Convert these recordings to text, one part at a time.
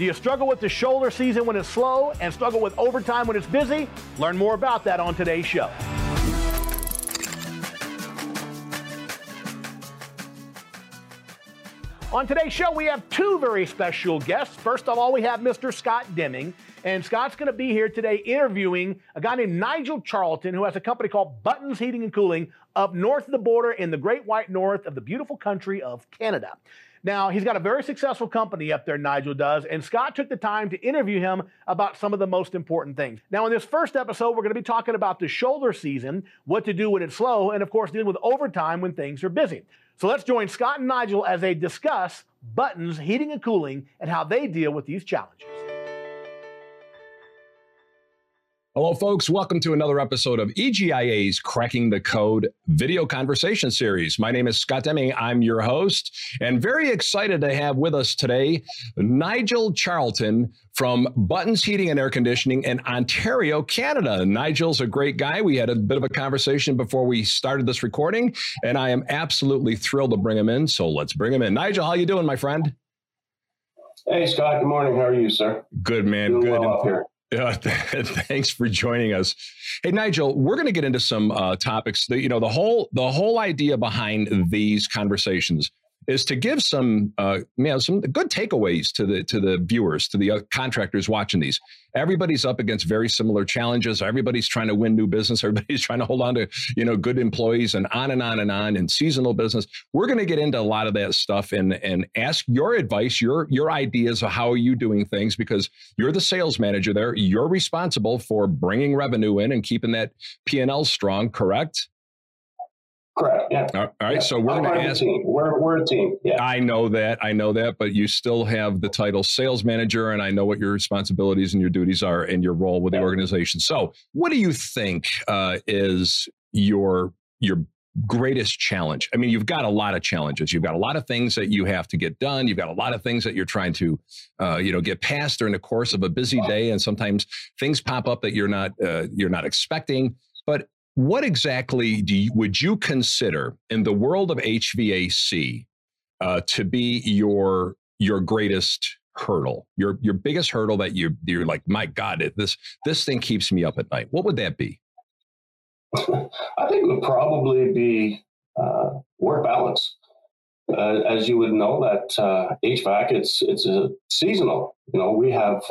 Do you struggle with the shoulder season when it's slow and struggle with overtime when it's busy? Learn more about that on today's show. On today's show, we have two very special guests. First of all, we have Mr. Scott Deming. And Scott's going to be here today interviewing a guy named Nigel Charlton, who has a company called Buttons Heating and Cooling up north of the border in the great white north of the beautiful country of Canada. Now, he's got a very successful company up there, Nigel does, and Scott took the time to interview him about some of the most important things. Now, in this first episode, we're going to be talking about the shoulder season, what to do when it's slow, and, of course, dealing with overtime when things are busy. So let's join Scott and Nigel as they discuss Buttons Heating and Cooling and how they deal with these challenges. Hello, folks. Welcome to another episode of EGIA's Cracking the Code video conversation series. My name is Scott Deming. I'm your host, and very excited to have with us today Nigel Charlton from Buttons Heating and Air Conditioning in Ontario, Canada. Nigel's a great guy. We had a bit of a conversation before we started this recording, and I am absolutely thrilled to bring him in. So let's bring him in. Nigel, how you doing, my friend? Hey, Scott. Good morning. How are you, sir? Good, man. Doing good. Well up here. Thanks for joining us. Hey, Nigel, we're going to get into some topics that, you know, the whole idea behind these conversations is to give some, you know, some good takeaways to the viewers, to the contractors watching these. Everybody's up against very similar challenges. Everybody's trying to win new business. Everybody's trying to hold on to, you know, good employees and on and on and on and seasonal business. We're going to get into a lot of that stuff and ask your advice, your ideas of how are you doing things, because you're the sales manager there. You're responsible for bringing revenue in and keeping that P&L strong, correct? Correct. Yeah. All right. Yeah. So we're going to ask. We're a team. Yeah. I know that. But you still have the title sales manager, and I know what your responsibilities and your duties are and your role with the organization. So, what do you think is your greatest challenge? I mean, you've got a lot of challenges. You've got a lot of things that you have to get done. You've got a lot of things that you're trying to, you know, get past during the course of a busy day, and sometimes things pop up that you're not expecting, but what exactly would you consider in the world of HVAC to be your greatest hurdle, your biggest hurdle that you're like, my God, this thing keeps me up at night? What would that be? I think it would probably be work balance. As you would know, that HVAC, it's a seasonal. You know, we have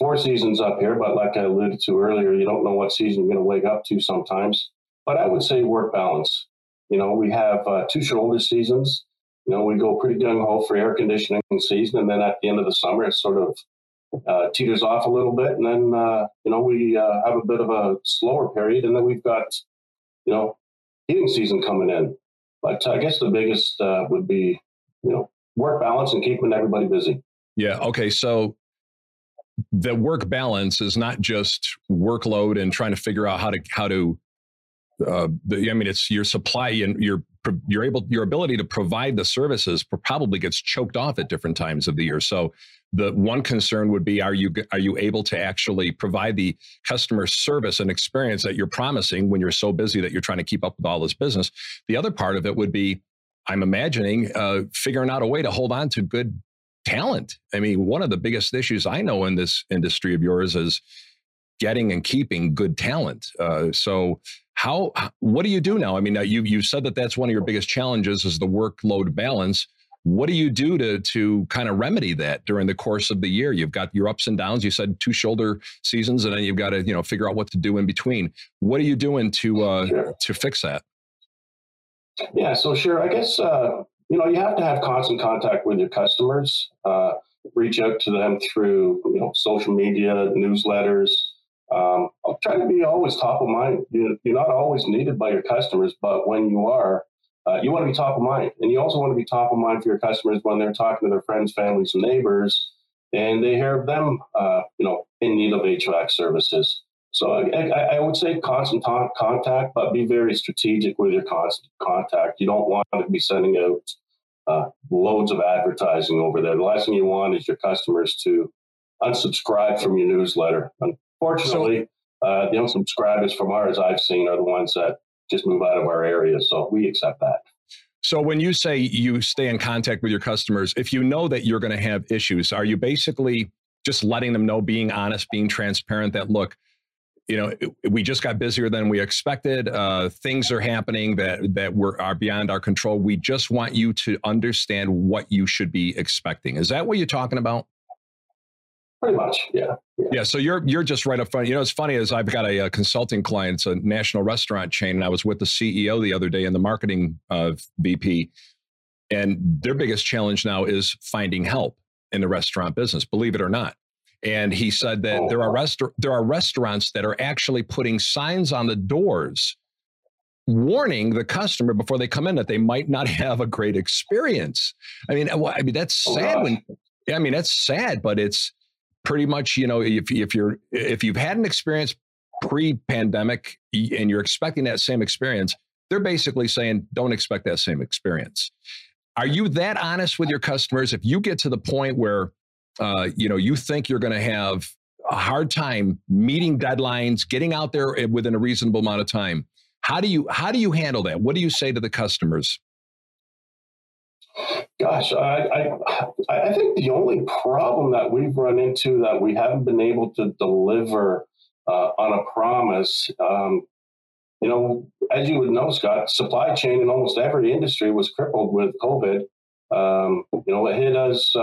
four seasons up here, but like I alluded to earlier, you don't know what season you're going to wake up to sometimes. But I would say work balance. You know, we have two shoulder seasons. You know, we go pretty gung-ho for air conditioning season, and then at the end of the summer, it sort of teeters off a little bit. And then, you know, we have a bit of a slower period, and then we've got, you know, heating season coming in. But I guess the biggest would be, you know, work balance and keeping everybody busy. Yeah, okay, so the work balance is not just workload and trying to figure out how to. I mean, it's your supply and your ability to provide the services probably gets choked off at different times of the year. So the one concern would be, are you able to actually provide the customer service and experience that you're promising when you're so busy that you're trying to keep up with all this business? The other part of it would be, I'm imagining, figuring out a way to hold on to good talent. I mean, one of the biggest issues I know in this industry of yours is getting and keeping good talent. So what do you do now? I mean, you said that that's one of your biggest challenges is the workload balance. What do you do to kind of remedy that during the course of the year? You've got your ups and downs. You said two shoulder seasons, and then you've got to, you know, figure out what to do in between. What are you doing to fix that? Yeah, so sure. I guess, you know, you have to have constant contact with your customers, reach out to them through, you know, social media, newsletters. I'll try to be always top of mind. You're not always needed by your customers, but when you are, you want to be top of mind. And you also want to be top of mind for your customers when they're talking to their friends, families, and neighbors, and they hear of them, you know, in need of HVAC services. So I would say constant contact, but be very strategic with your constant contact. You don't want to be sending out loads of advertising over there. The last thing you want is your customers to unsubscribe from your newsletter. Unfortunately, the unsubscribers from ours I've seen are the ones that just move out of our area, so we accept that. So when you say you stay in contact with your customers, if you know that you're going to have issues, are you basically just letting them know, being honest, being transparent that, look, you know, we just got busier than we expected. Things are happening that are beyond our control. We just want you to understand what you should be expecting. Is that what you're talking about? Pretty much, yeah. So you're just right up front. You know, it's funny is I've got a consulting client. It's a national restaurant chain, and I was with the CEO the other day and the marketing VP, and their biggest challenge now is finding help in the restaurant business. Believe it or not. And he said that there are restaurants that are actually putting signs on the doors warning the customer before they come in that they might not have a great experience. I mean that's sad. That's sad, but it's pretty much, you know, if you've had an experience pre-pandemic and you're expecting that same experience, they're basically saying don't expect that same experience. Are you that honest with your customers? If you get to the point where you think you're going to have a hard time meeting deadlines, getting out there within a reasonable amount of time, how do you handle that? What do you say to the customers? Gosh, I think the only problem that we've run into that we haven't been able to deliver on a promise, as you would know, Scott, supply chain in almost every industry was crippled with COVID. It hit us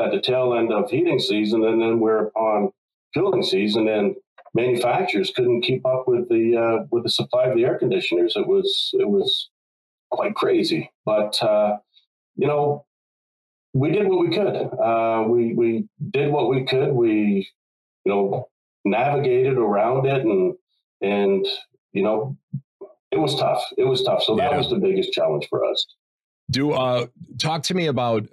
at the tail end of heating season, and then we're upon cooling season, and manufacturers couldn't keep up with the supply of the air conditioners. It was quite crazy, but we did what we could. We did what we could. We navigated around it, and it was tough. So that was the biggest challenge for us. Talk to me about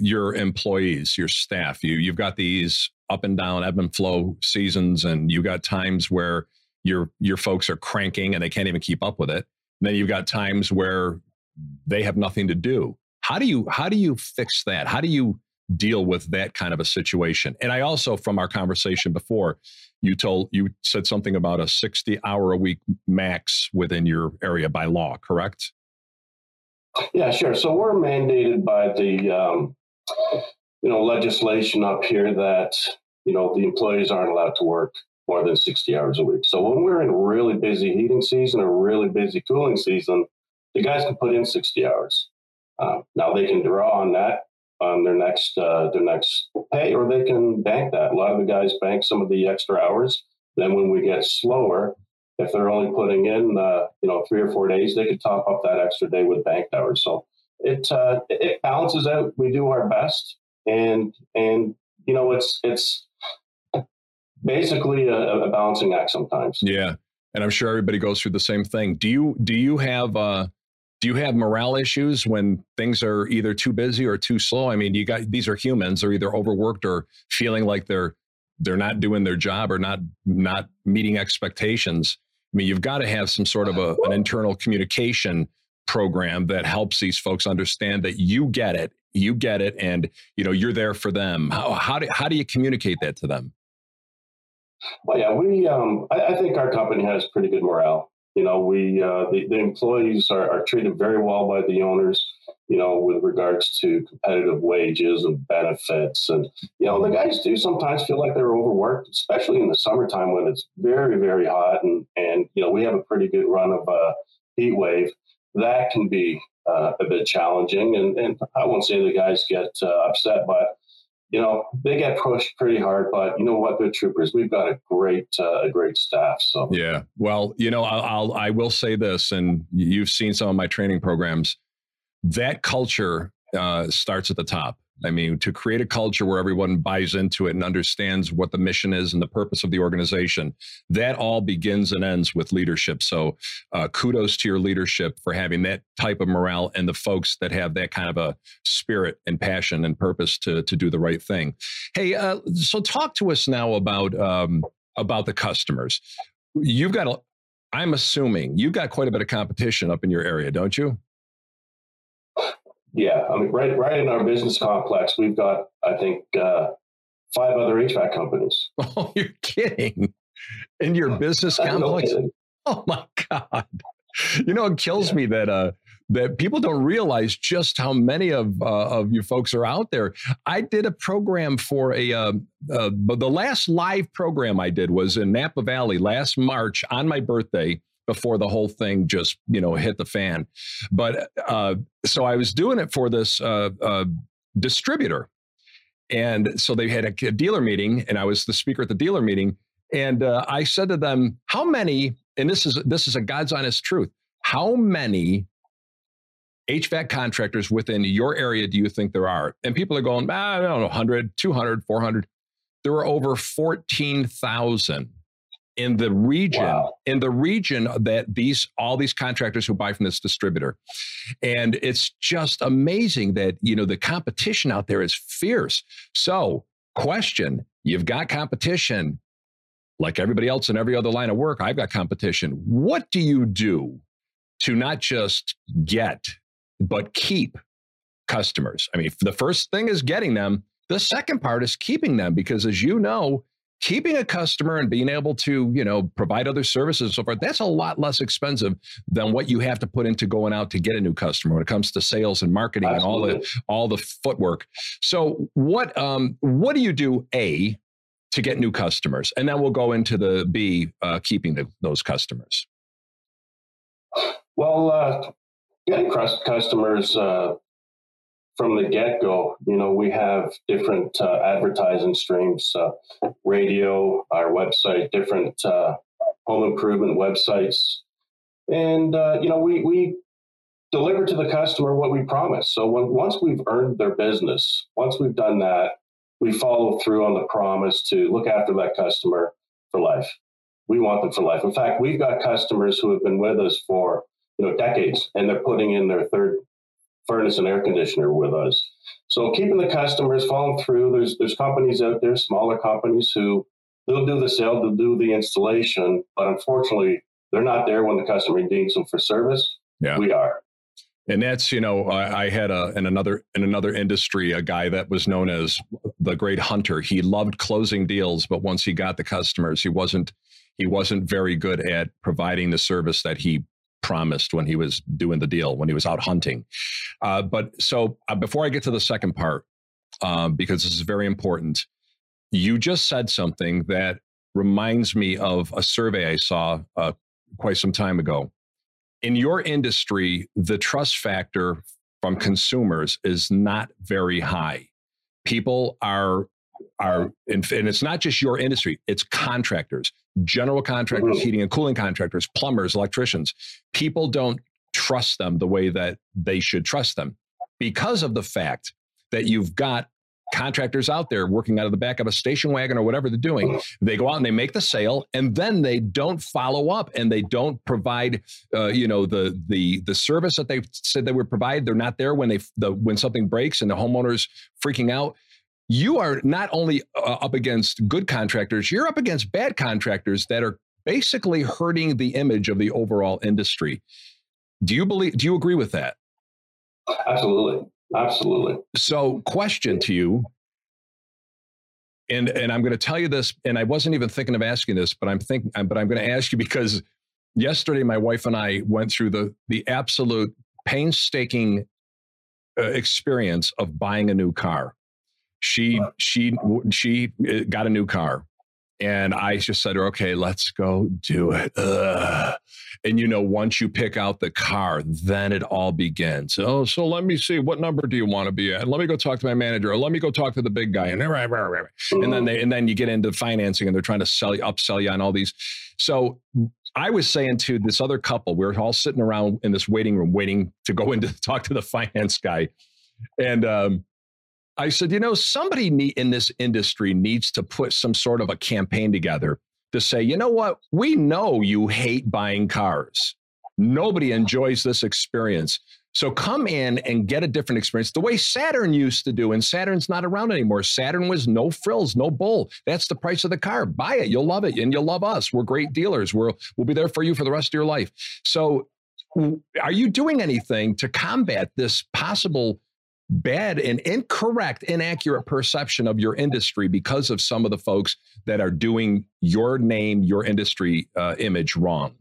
your employees, your staff. You've got these up and down ebb and flow seasons, and you've got times where your folks are cranking and they can't even keep up with it. And then you've got times where they have nothing to do. How do you fix that? How do you deal with that kind of a situation? And I also, from our conversation before, you said something about a 60-hour-a-week max within your area by law, correct? Yeah, sure. So we're mandated by the, legislation up here that, the employees aren't allowed to work more than 60 hours a week. So when we're in a really busy heating season or really busy cooling season, the guys can put in 60 hours. Now they can draw on that on their next pay, or they can bank that. A lot of the guys bank some of the extra hours. Then when we get slower, if they're only putting in, 3 or 4 days, they could top up that extra day with banked hours. So it balances out. We do our best, and it's basically a balancing act sometimes. Yeah, and I'm sure everybody goes through the same thing. Do you have morale issues when things are either too busy or too slow? I mean, these are humans. They're either overworked or feeling like they're not doing their job or not meeting expectations. I mean, you've got to have some sort of an internal communication program that helps these folks understand that you get it, and you're there for them. How do you communicate that to them? Well, yeah, we I think our company has pretty good morale. We the employees are treated very well by the owners, with regards to competitive wages and benefits. And, the guys do sometimes feel like they're overworked, especially in the summertime when it's very, very hot. And we have a pretty good run of a heat wave. That can be a bit challenging. And I won't say the guys get upset, but, they get pushed pretty hard. But you know what? They're troopers. We've got a great staff. So, yeah, well, I will say this, and you've seen some of my training programs. That culture starts at the top. I mean, to create a culture where everyone buys into it and understands what the mission is and the purpose of the organization, that all begins and ends with leadership. So kudos to your leadership for having that type of morale and the folks that have that kind of a spirit and passion and purpose to do the right thing. Hey, so talk to us now about the customers. I'm assuming you've got quite a bit of competition up in your area, don't you? Yeah, I mean, right in our business complex, we've got, I think, 5 other HVAC companies. Oh, you're kidding! In your business complex? No, oh my God! You know, it kills me that that people don't realize just how many of you folks are out there. I did a program for a the last live program I did was in Napa Valley last March on my birthday, before the whole thing just, you know, hit the fan. But so I was doing it for this distributor. And so they had a dealer meeting, and I was the speaker at the dealer meeting. And I said to them, how many, and this is a God's honest truth, how many HVAC contractors within your area do you think there are? And people are going, I don't know, 100, 200, 400. There were over 14,000 in the region. Wow. In the region that all these contractors who buy from this distributor. And it's just amazing that, you know, the competition out there is fierce. So question, you've got competition. Like everybody else in every other line of work, I've got competition. What do you do to not just get, but keep customers? I mean, the first thing is getting them. The second part is keeping them, because as you know, keeping a customer and being able to, you know, provide other services and so forth, that's a lot less expensive than what you have to put into going out to get a new customer when it comes to sales and marketing. Absolutely. And all the footwork. So what do you do, A, to get new customers? And then we'll go into the B, keeping those customers. Well, getting customers from the get-go, you know, we have different advertising streams, radio, our website, different home improvement websites. And, you know, we deliver to the customer what we promise. So once we've earned their business, once we've done that, we follow through on the promise to look after that customer for life. We want them for life. In fact, we've got customers who have been with us for, you know, decades, and they're putting in their third furnace and air conditioner with us. So keeping the customers, following through. There's companies out there, smaller companies, who they'll do the sale, they'll do the installation, but unfortunately, they're not there when the customer needs them for service. Yeah. We are. And that's, you know, I had in another industry, a guy that was known as the great hunter. He loved closing deals, but once he got the customers, he wasn't very good at providing the service that he promised when he was doing the deal, when he was out hunting. But so before I get to the second part, because this is very important, you just said something that reminds me of a survey I saw quite some time ago. In your industry, the trust factor from consumers is not very high. People are, and it's not just your industry, it's contractors, general contractors, heating and cooling contractors, plumbers, electricians. People don't trust them the way that they should trust them, because of the fact that you've got contractors out there working out of the back of a station wagon or whatever they're doing. They go out and they make the sale, and then they don't follow up, and they don't provide, you know, the service that they said they would provide. They're not there when something breaks and the homeowner's freaking out. You are not only up against good contractors, you're up against bad contractors that are basically hurting the image of the overall industry. Do you agree with that? Absolutely. Absolutely. So, question to you, and I'm going to tell you this, and I wasn't even thinking of asking this, but I'm going to ask you, because yesterday my wife and I went through the absolute painstaking experience of buying a new car. She got a new car, and I just said to her, okay, let's go do it. Ugh. And, you know, once you pick out the car, then it all begins. Oh, so let me see, what number do you want to be at? Let me go talk to my manager, or let me go talk to the big guy. And then you get into financing, and they're trying to upsell you on all these. So I was saying to this other couple, we were all sitting around in this waiting room, waiting to go in to talk to the finance guy. And, I said, you know, somebody in this industry needs to put some sort of a campaign together to say, you know what, we know you hate buying cars. Nobody enjoys this experience. So come in and get a different experience, the way Saturn used to do, and Saturn's not around anymore. Saturn was no frills, no bull. That's the price of the car. Buy it. You'll love it, and you'll love us. We're great dealers. We'll be there for you for the rest of your life. So are you doing anything to combat this possible bad and incorrect, inaccurate perception of your industry because of some of the folks that are doing your name, your industry image wrong?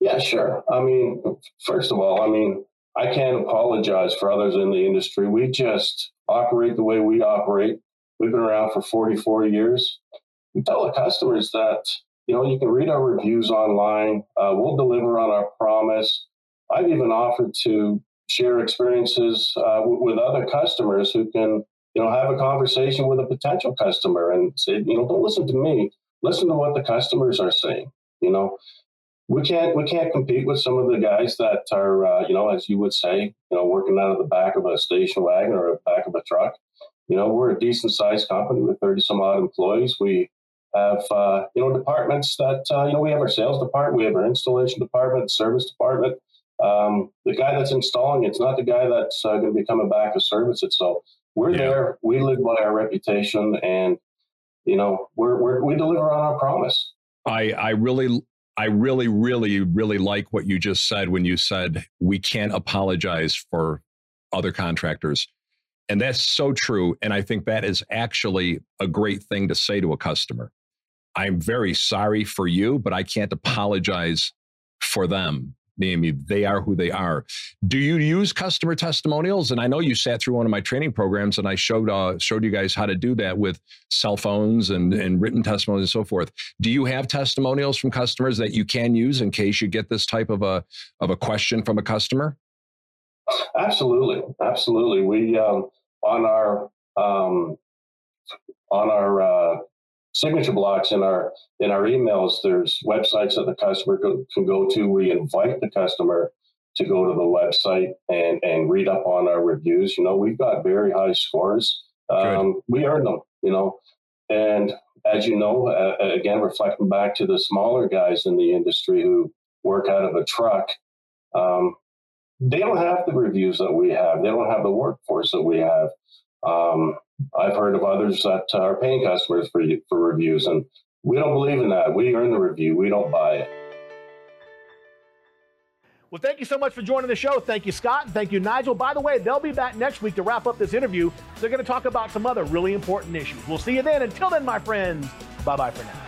Yeah, sure. I mean, first of all, I can't apologize for others in the industry. We just operate the way we operate. We've been around for 44 years. We tell the customers that, you know, you can read our reviews online. We'll deliver on our promise. I've even offered to share experiences with other customers who can, you know, have a conversation with a potential customer and say, you know, don't listen to me. Listen to what the customers are saying. You know, we can't compete with some of the guys that are, you know, as you would say, you know, working out of the back of a station wagon or the back of a truck. You know, we're a decent sized company with 30 some odd employees. We have, you know, departments that, you know, we have our sales department, we have our installation department, service department. The guy that's installing it's not the guy that's going to be coming back to service it. So we're there. We live by our reputation, and you know we deliver on our promise. I really like what you just said when you said we can't apologize for other contractors, and that's so true. And I think that is actually a great thing to say to a customer. I'm very sorry for you, but I can't apologize for them. Namely, they are who they are. Do you use customer testimonials? And I know you sat through one of my training programs, and I showed you guys how to do that with cell phones and written testimonials and so forth. Do you have testimonials from customers that you can use in case you get this type of a question from a customer? Absolutely, absolutely. We on our signature blocks in our emails, there's websites that the customer can go to. We invite the customer to go to the website and read up on our reviews. You know, we've got very high scores. We earn them, you know. And as you know, again, reflecting back to the smaller guys in the industry who work out of a truck, they don't have the reviews that we have. They don't have the workforce that we have. I've heard of others that are paying customers for reviews, and we don't believe in that. We earn the review. We don't buy it. Well, thank you so much for joining the show. Thank you, Scott, and thank you, Nigel. By the way, they'll be back next week to wrap up this interview. They're going to talk about some other really important issues. We'll see you then. Until then, my friends, bye-bye for now.